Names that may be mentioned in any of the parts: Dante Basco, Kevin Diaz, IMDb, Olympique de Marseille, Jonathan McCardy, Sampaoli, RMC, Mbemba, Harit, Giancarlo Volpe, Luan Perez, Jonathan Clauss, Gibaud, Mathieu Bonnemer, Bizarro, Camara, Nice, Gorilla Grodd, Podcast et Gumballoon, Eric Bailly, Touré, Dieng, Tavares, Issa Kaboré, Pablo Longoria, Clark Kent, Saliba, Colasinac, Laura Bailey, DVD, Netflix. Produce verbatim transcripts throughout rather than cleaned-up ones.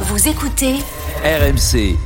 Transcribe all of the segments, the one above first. Vous écoutez R M C.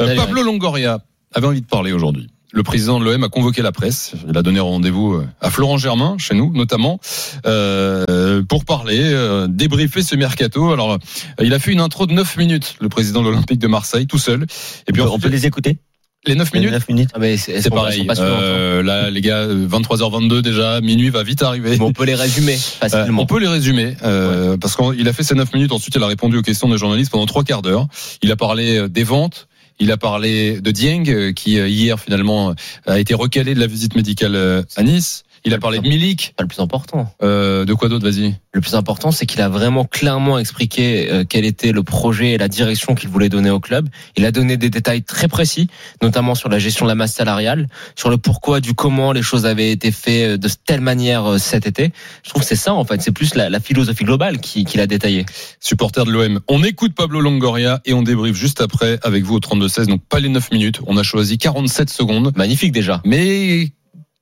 Euh, Pablo Longoria avait envie de parler aujourd'hui. Le président de l'O M a convoqué la presse. Il a donné rendez-vous à Florent Germain, chez nous notamment, euh, pour parler, euh, débriefer ce mercato. Alors, il a fait une intro de neuf minutes, le président de l'Olympique de Marseille, tout seul. Et puis, on, on peut fait... les écouter. Les neuf minutes, neuf minutes. Ah bah c'est, c'est pareil. Euh, là, les gars, vingt-trois heures vingt-deux déjà, minuit va vite arriver. Bon, on peut les résumer facilement. Euh, on peut les résumer euh, ouais. Parce qu'il a fait ses neuf minutes. Ensuite, il a répondu aux questions des journalistes pendant trois quarts d'heure. Il a parlé des ventes. Il a parlé de Dieng, qui hier finalement a été recalé de la visite médicale à Nice. Il a parlé de Milik. Pas le plus important. Euh, de quoi d'autre, vas-y. Le plus important, c'est qu'il a vraiment clairement expliqué euh, quel était le projet et la direction qu'il voulait donner au club. Il a donné des détails très précis, notamment sur la gestion de la masse salariale, sur le pourquoi, du comment les choses avaient été faites de telle manière euh, cet été. Je trouve que c'est ça, en fait. C'est plus la, la philosophie globale qui, qui l'a détaillé. Supporter de l'O M, on écoute Pablo Longoria et on débriefe juste après avec vous au trente-deux seize. Donc pas les neuf minutes. On a choisi quarante-sept secondes. Magnifique déjà. Mais...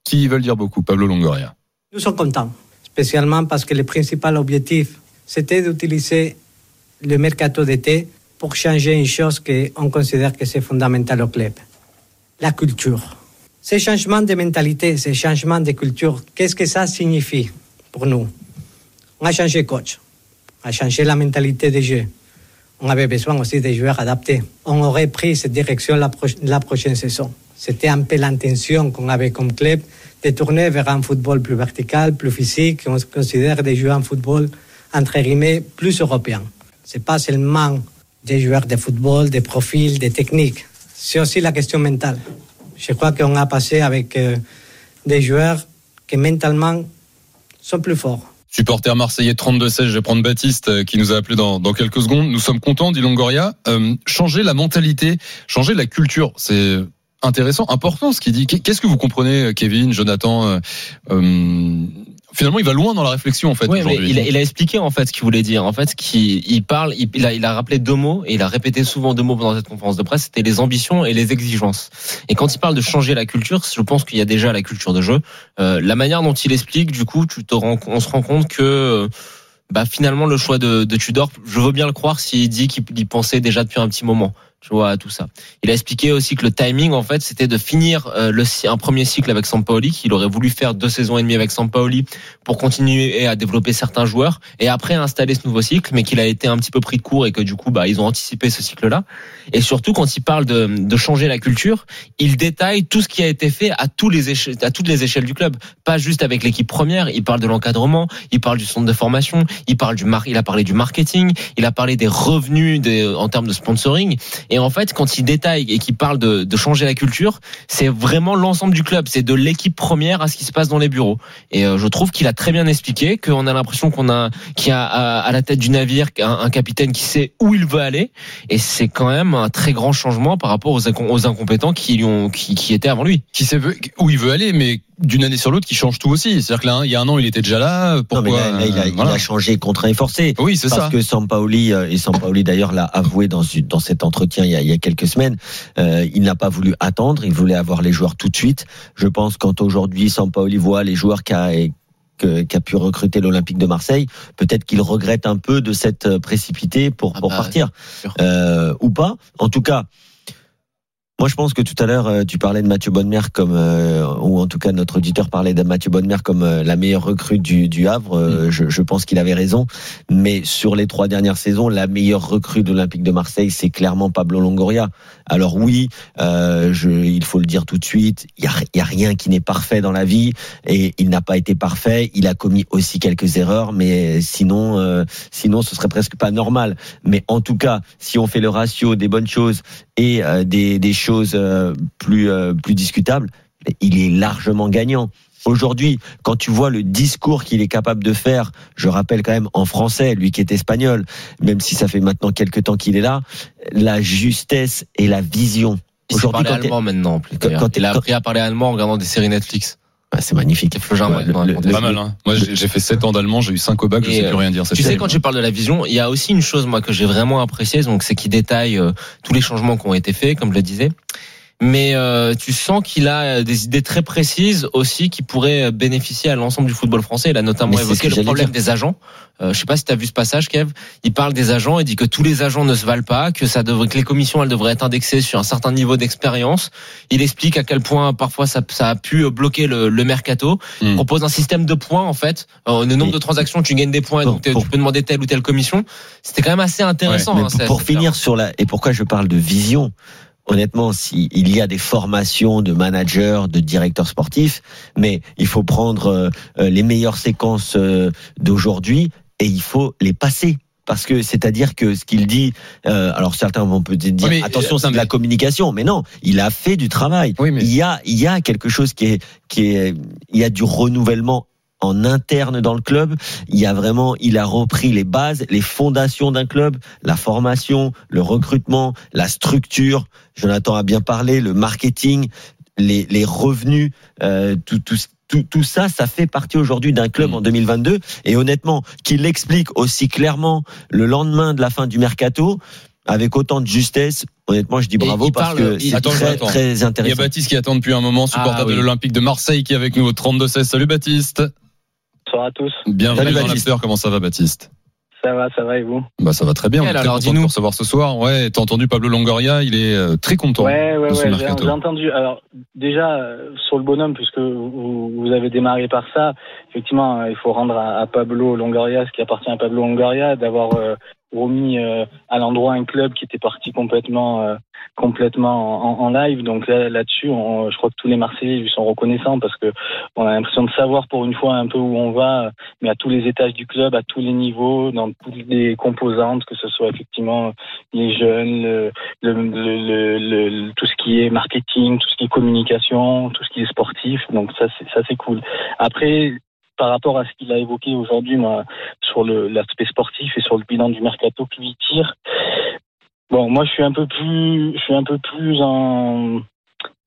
qui veulent dire beaucoup, Pablo Longoria. Nous sommes contents, spécialement parce que le principal objectif, c'était d'utiliser le mercato d'été pour changer une chose qu'on considère que c'est fondamental au club, la culture. Ces changements de mentalité, ces changements de culture, qu'est-ce que ça signifie pour nous? On a changé coach, on a changé la mentalité des jeux. On avait besoin aussi des joueurs adaptés. On aurait pris cette direction la, pro- la prochaine saison. C'était un peu l'intention qu'on avait comme club de tourner vers un football plus vertical, plus physique. On se considère des joueurs en football, entre guillemets, plus européens. Ce n'est pas seulement des joueurs de football, des profils, des techniques. C'est aussi la question mentale. Je crois qu'on a passé avec euh, des joueurs qui mentalement sont plus forts. Supporter marseillais trente-deux seize, je vais prendre Baptiste qui nous a appelé dans, dans quelques secondes. Nous sommes contents, dit Longoria. Euh, changer la mentalité, changer la culture, c'est... intéressant, important ce qu'il dit. Qu'est-ce que vous comprenez, Kevin, Jonathan? euh, Finalement, il va loin dans la réflexion en fait. Oui, aujourd'hui. Mais il, a, il a expliqué en fait ce qu'il voulait dire. En fait, qu'il, il parle, il, il, a, il a rappelé deux mots et il a répété souvent deux mots pendant cette conférence de presse. C'était les ambitions et les exigences. Et quand il parle de changer la culture, je pense qu'il y a déjà la culture de jeu. Euh, la manière dont il explique, du coup, tu te rends, on se rend compte que. Bah finalement le choix de, de Tudor, je veux bien le croire s'il dit qu'il y pensait déjà depuis un petit moment, tu vois, à tout ça. Il a expliqué aussi que le timing en fait c'était de finir euh, le un premier cycle avec Sampaoli, qu'il aurait voulu faire deux saisons et demie avec Sampaoli pour continuer à développer certains joueurs et après installer ce nouveau cycle, mais qu'il a été un petit peu pris de court et que du coup bah ils ont anticipé ce cycle là. Et surtout quand il parle de, de changer la culture, il détaille tout ce qui a été fait à tous les éche- à toutes les échelles du club, pas juste avec l'équipe première. Il parle de l'encadrement, il parle du centre de formation. Il parle du mar- il a parlé du marketing, il a parlé des revenus des, en termes de sponsoring. Et en fait, quand il détaille et qu'il parle de, de changer la culture, c'est vraiment l'ensemble du club. C'est de l'équipe première à ce qui se passe dans les bureaux. Et euh, je trouve qu'il a très bien expliqué, qu'on a l'impression qu'on a, qu'il y a à, à la tête du navire un, un capitaine qui sait où il veut aller. Et c'est quand même un très grand changement par rapport aux, inc- aux incompétents qui, lui ont, qui, qui étaient avant lui. Qui sait où il veut aller, mais d'une année sur l'autre, qui change tout aussi. C'est-à-dire que là, il y a un an, il était déjà là. Pourquoi non, mais là, là, il, a, voilà. il a changé contraint et forcé. Oui, c'est parce ça. Parce que Sampaoli, et Sampaoli d'ailleurs l'a avoué dans, dans cet entretien il y a, il y a quelques semaines, euh, il n'a pas voulu attendre, il voulait avoir les joueurs tout de suite. Je pense quand aujourd'hui Sampaoli voit les joueurs qui a, que, qu'a pu recruter l'Olympique de Marseille, peut-être qu'il regrette un peu de s'être précipité pour, ah pour bah, partir. Euh, ou pas. En tout cas, moi, je pense que tout à l'heure, tu parlais de Mathieu Bonnemer comme, euh, ou en tout cas notre auditeur parlait de Mathieu Bonnemer comme euh, la meilleure recrue du, du Havre. Euh, je, je pense qu'il avait raison. Mais sur les trois dernières saisons, la meilleure recrue de l'Olympique de Marseille, c'est clairement Pablo Longoria. Alors oui, euh, je, il faut le dire tout de suite, il y a, y a rien qui n'est parfait dans la vie et il n'a pas été parfait. Il a commis aussi quelques erreurs, mais sinon, euh, sinon, ce serait presque pas normal. Mais en tout cas, si on fait le ratio des bonnes choses et euh, des, des choses chose euh, plus euh, plus discutable, il est largement gagnant. Aujourd'hui, quand tu vois le discours qu'il est capable de faire, je rappelle quand même en français, lui qui est espagnol, même si ça fait maintenant quelques temps qu'il est là, la justesse et la vision. Il aujourd'hui, parle allemand maintenant. Plus quand, quand il a appris à parler allemand en regardant des séries Netflix. Bah, c'est magnifique. C'est ouais, le, le, le, pas mal, hein. Moi, j'ai, j'ai fait sept ans d'allemand, j'ai eu cinq au bac, je sais euh, plus rien dire. Tu sais, quand tu parles de la vision, il y a aussi une chose, moi, que j'ai vraiment appréciée, donc, c'est qu'il détaille euh, tous les changements qui ont été faits, comme je le disais. mais euh, tu sens qu'il a des idées très précises aussi qui pourraient bénéficier à l'ensemble du football français. Il a notamment évoqué le problème des agents. Euh, je sais pas si tu as vu ce passage, Kev. Il parle des agents, il dit que tous les agents ne se valent pas, que ça devrait, que les commissions elles devraient être indexées sur un certain niveau d'expérience. Il explique à quel point parfois ça, ça a pu bloquer le, le mercato. Mmh. Il propose un système de points en fait. Euh, le nombre mais, de transactions, tu gagnes des points, pour, donc pour, tu peux demander telle ou telle commission. C'était quand même assez intéressant. Ouais. Hein, pour, pour finir sur la, et pourquoi je parle de vision. Honnêtement, si, il y a des formations de managers, de directeurs sportifs, mais il faut prendre euh, les meilleures séquences euh, d'aujourd'hui et il faut les passer. Parce que c'est-à-dire que ce qu'il dit, euh, alors certains vont peut-être dire oui, mais, attention euh, c'est de mais... la communication, mais non, il a fait du travail. Oui, mais... Il y a, il y a quelque chose qui est, qui est, il y a du renouvellement en interne dans le club. Il y a vraiment, il a repris les bases, les fondations d'un club, la formation, le recrutement, la structure. Jonathan a bien parlé, le marketing, les, les revenus, euh, tout, tout, tout, tout ça, ça fait partie aujourd'hui d'un club mmh. en deux mille vingt-deux. Et honnêtement, qu'il l'explique aussi clairement le lendemain de la fin du mercato, avec autant de justesse, honnêtement, je dis bravo parce parle, que c'est attends, très, attends. très intéressant. Il y a Baptiste qui attend depuis un moment, supporter ah, oui. de l'Olympique de Marseille, qui est avec nous au trente-deux seize. Salut Baptiste. Bonsoir à tous. Bienvenue dans l'After. Comment ça va, Baptiste ? Ça va, ça va et vous ? Bah ça va très bien. On est très content de vous recevoir ce soir. Ouais, t'as entendu Pablo Longoria ? Il est très content. Ouais, ouais, ouais. J'ai, j'ai entendu. Alors déjà sur le bonhomme, puisque vous, vous avez démarré par ça, effectivement, il faut rendre à, à Pablo Longoria ce qui appartient à Pablo Longoria, d'avoir euh, remis euh, à l'endroit un club qui était parti complètement, euh, complètement en, en live. Donc là, là-dessus, on, je crois que tous les Marseillais lui sont reconnaissants parce que on a l'impression de savoir pour une fois un peu où on va, mais à tous les étages du club, à tous les niveaux, dans toutes les composantes, que ce soit effectivement les jeunes, le, le, le, le, le, tout ce qui est marketing, tout ce qui est communication, tout ce qui est sportif. Donc ça, c'est, ça c'est cool. Après, par rapport à ce qu'il a évoqué aujourd'hui, moi, sur le, l'aspect sportif et sur le bilan du mercato qu'il y tire. Bon, moi, je suis un peu plus, je suis un peu plus en,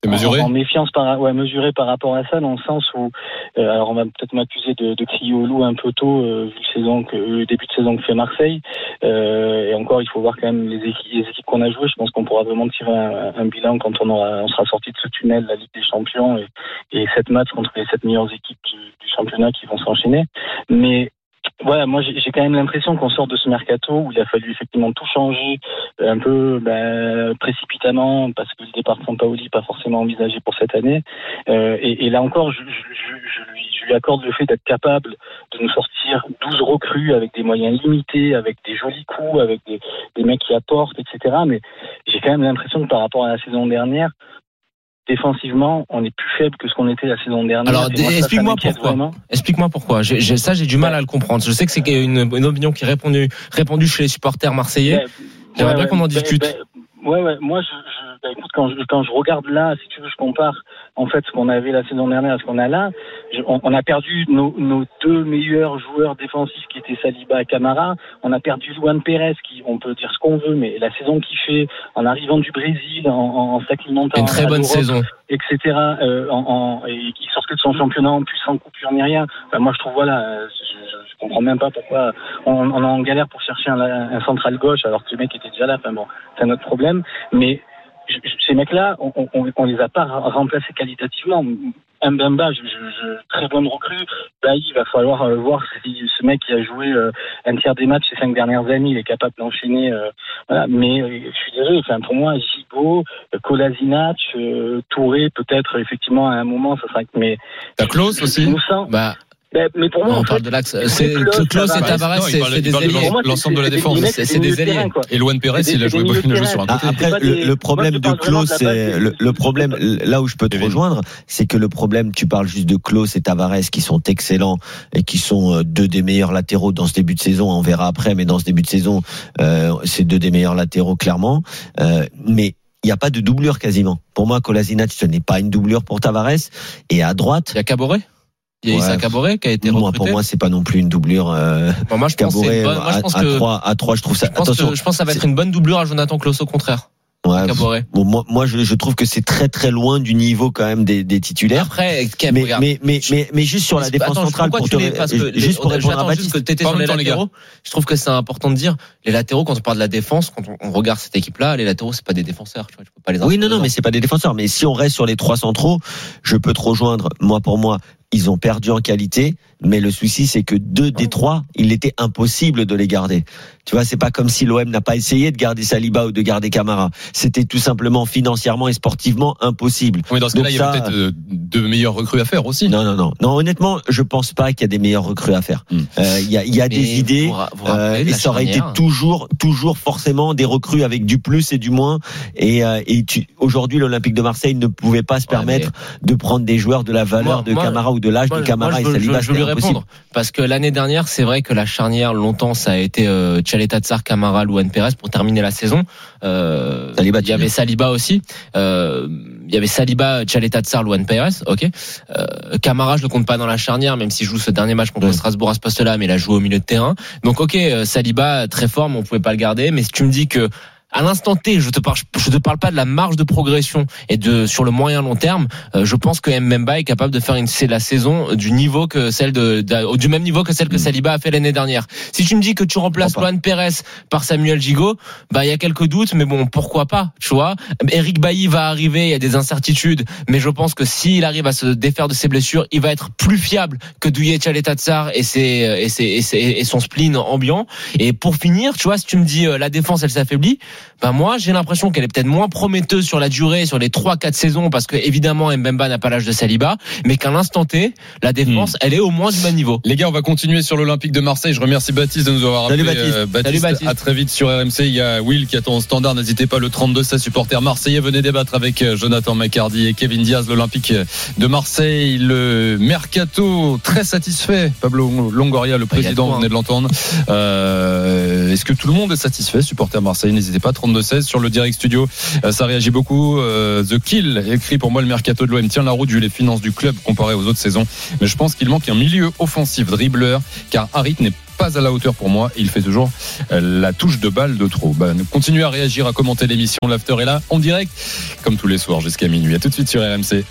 mesuré. en, en méfiance par, ouais, mesuré par rapport à ça, dans le sens où, euh, alors, on va peut-être m'accuser de, de crier au loup un peu tôt, euh, vu le saison que, le début de saison que fait Marseille. Euh, et encore, il faut voir quand même les équipes, les équipes qu'on a jouées. Je pense qu'on pourra vraiment tirer un, un bilan quand on aura, on sera sorti de ce tunnel, la Ligue des Champions et, et sept matchs contre les sept meilleures équipes du, du championnat qui vont s'enchaîner. Mais, voilà, moi j'ai quand même l'impression qu'on sort de ce mercato où il a fallu effectivement tout changer un peu ben, précipitamment parce que le départ de Sampaoli n'est pas forcément envisagé pour cette année. Euh, et, et là encore, je, je, je, lui, je lui accorde le fait d'être capable de nous sortir douze recrues avec des moyens limités, avec des jolis coups, avec des, des mecs qui apportent, et cetera. Mais j'ai quand même l'impression que par rapport à la saison dernière, défensivement, on est plus faible que ce qu'on était la saison dernière. Alors, moi, ça, explique-moi ça pourquoi. Explique-moi pourquoi. J'ai, j'ai, ça, j'ai du mal à le comprendre. Je sais que c'est une, une opinion qui est répandue, répandue chez les supporters marseillais. Ouais, J'aimerais ouais, bien qu'on en discute. Ouais, ouais. Ouais, ouais, moi, je, je, bah, écoute, quand je, quand je regarde là, si tu veux, je compare, en fait, ce qu'on avait la saison dernière à ce qu'on a là, je, on, on a perdu nos, nos deux meilleurs joueurs défensifs qui étaient Saliba et Camara. On a perdu Luan Peres, qui, on peut dire ce qu'on veut, mais la saison qu'il fait, en arrivant du Brésil, en, en, en s'acclimatant. Une très bonne saison. et cetera, euh, en, en, et qui sort que de son championnat en plus, sans coupure ni rien. Enfin, moi, je trouve, voilà, je, je comprends même pas pourquoi on, on est en galère pour chercher un, un central gauche, alors que ce mec était déjà là. Enfin bon, c'est un autre problème. Mais je, je, ces mecs-là, on, on, on les a pas remplacés qualitativement. Mbemba, je, je, je, très bonne recrue. Là, il va falloir euh, voir si ce mec qui a joué euh, un tiers des matchs ces cinq dernières années, il est capable d'enchaîner. Euh, voilà. Mais euh, je suis désolé. Enfin, pour moi, Gibaud, euh, Colasinac, euh, Touré, peut-être effectivement à un moment, ça sera. Mais t'as Clauss aussi. Nous sens... bah... Ben, mais pour moi, on en parle fait, de l'axe. C'est Clauss et Tavares, c'est, c'est des alliés. L'ensemble de la défense, c'est, c'est, c'est, c'est des alliés. Et Luan Perez, il a joué, il a joué sur un côté. Après, le, le problème de Clauss, c'est le, le problème. Là où je peux te rejoindre, c'est que le problème, tu parles juste de Clauss et Tavares, qui sont excellents et qui sont deux des meilleurs latéraux dans ce début de saison. On verra après, mais dans ce début de saison, euh, c'est deux des meilleurs latéraux clairement. Euh, mais il n'y a pas de doublure quasiment. Pour moi, Colasinac, ce n'est pas une doublure pour Tavares. Et à droite, il y a Kaboré. Il y a Issa Kaboré qui a été recruté. Moi, pour moi, c'est pas non plus une doublure. Euh, bon, moi, je pense, Kaboré, c'est une bonne... moi, je pense à, que... à trois, à trois, je trouve ça. Je pense, Attention, que, je pense que ça va c'est... être une bonne doublure à Jonathan Clauss, au contraire. Ouais, ouais, Kaboré. Bon, moi, moi je, je trouve que c'est très très loin du niveau quand même des, des titulaires. Après, Kev, mais, mais, mais, mais, mais juste sur mais la défense attends, centrale, pour te... parce que juste pour répondre à Baptiste, juste que t'étais sur les latéraux, je trouve que c'est important de dire les latéraux quand on parle de la défense, quand on, on regarde cette équipe-là, les latéraux c'est pas des défenseurs. Tu vois, tu peux pas les oui, non, non, mais c'est pas des défenseurs. Mais si on reste sur les trois centraux, je peux te rejoindre. Moi, pour moi, ils ont perdu en qualité, mais le souci c'est que deux des trois, il était impossible de les garder. Tu vois, c'est pas comme si l'O M n'a pas essayé de garder Saliba ou de garder Camara. C'était tout simplement financièrement et sportivement impossible. Mais dans ce cas-là, il y a peut-être de meilleurs recrues à faire aussi. Non, non, non. Non, honnêtement, je pense pas qu'il y a des meilleurs recrues à faire. Il hum. euh, y a, y a des idées. Vous ra- vous euh, et ça aurait charnière. été toujours, toujours forcément des recrues avec du plus et du moins. Et, euh, et tu, aujourd'hui, l'Olympique de Marseille ne pouvait pas se permettre ouais, mais... de prendre des joueurs de la valeur moi, de moi, Camara ou de l'âge moi, de Camara moi, et Saliba. Je, je, je lui répondre parce que l'année dernière, c'est vrai que la charnière longtemps ça a été euh, Caleta-Car, Camara, Luan Peres pour terminer la saison. Euh, Saliba, il y avait Saliba aussi. Euh, il y avait Saliba, Caleta-Car, Luan Peres. Ok. Euh, Camara, je le compte pas dans la charnière, même si je joue ce dernier match contre ouais. Strasbourg à ce poste-là, mais il a joué au milieu de terrain. Donc ok, Saliba très fort, mais on pouvait pas le garder. Mais si tu me dis que à l'instant T, je te parle, je te parle pas de la marge de progression et de sur le moyen long terme. Euh, je pense que Mbemba est capable de faire une c'est la saison du niveau que celle de, de du même niveau que celle que Saliba a fait l'année dernière. Si tu me dis que tu remplaces Juan Perez par Samuel Gigot, bah il y a quelques doutes, mais bon pourquoi pas, tu vois. Eric Bailly va arriver, il y a des incertitudes, mais je pense que s'il arrive à se défaire de ses blessures, il va être plus fiable que Duje Caleta-Car et ses et ses et, ses, et son spleen ambiant. Et pour finir, tu vois, si tu me dis euh, la défense elle s'affaiblit. Ben moi, j'ai l'impression qu'elle est peut-être moins prometteuse sur la durée, sur les trois quatre saisons, parce que évidemment Mbemba n'a pas l'âge de Saliba, mais qu'à l'instant T, la défense, mmh. elle est au moins du même niveau. Les gars, on va continuer sur l'Olympique de Marseille. Je remercie Baptiste de nous avoir rappelé. Salut Baptiste. Euh, Baptiste, Salut Baptiste. À très vite sur R M C. Il y a Will qui attend au standard. N'hésitez pas, le trente-deux seize supporter marseillais. Venez débattre avec Jonathan McCardy et Kevin Diaz, l'Olympique de Marseille. Le mercato très satisfait. Pablo Longoria, le président, vous venez de l'entendre. Euh, est-ce que tout le monde est satisfait, supporter marseillais? N'hésitez pas. trente-deux seize sur le direct studio, ça réagit beaucoup. euh, The Kill écrit: pour moi le mercato de l'O M tient la route vu les finances du club comparé aux autres saisons, mais je pense qu'il manque un milieu offensif dribbleur car Harit n'est pas à la hauteur pour moi, il fait toujours la touche de balle de trop. Bah, continuez à réagir, à commenter l'émission. L'After est là en direct comme tous les soirs jusqu'à minuit. À tout de suite sur R M C.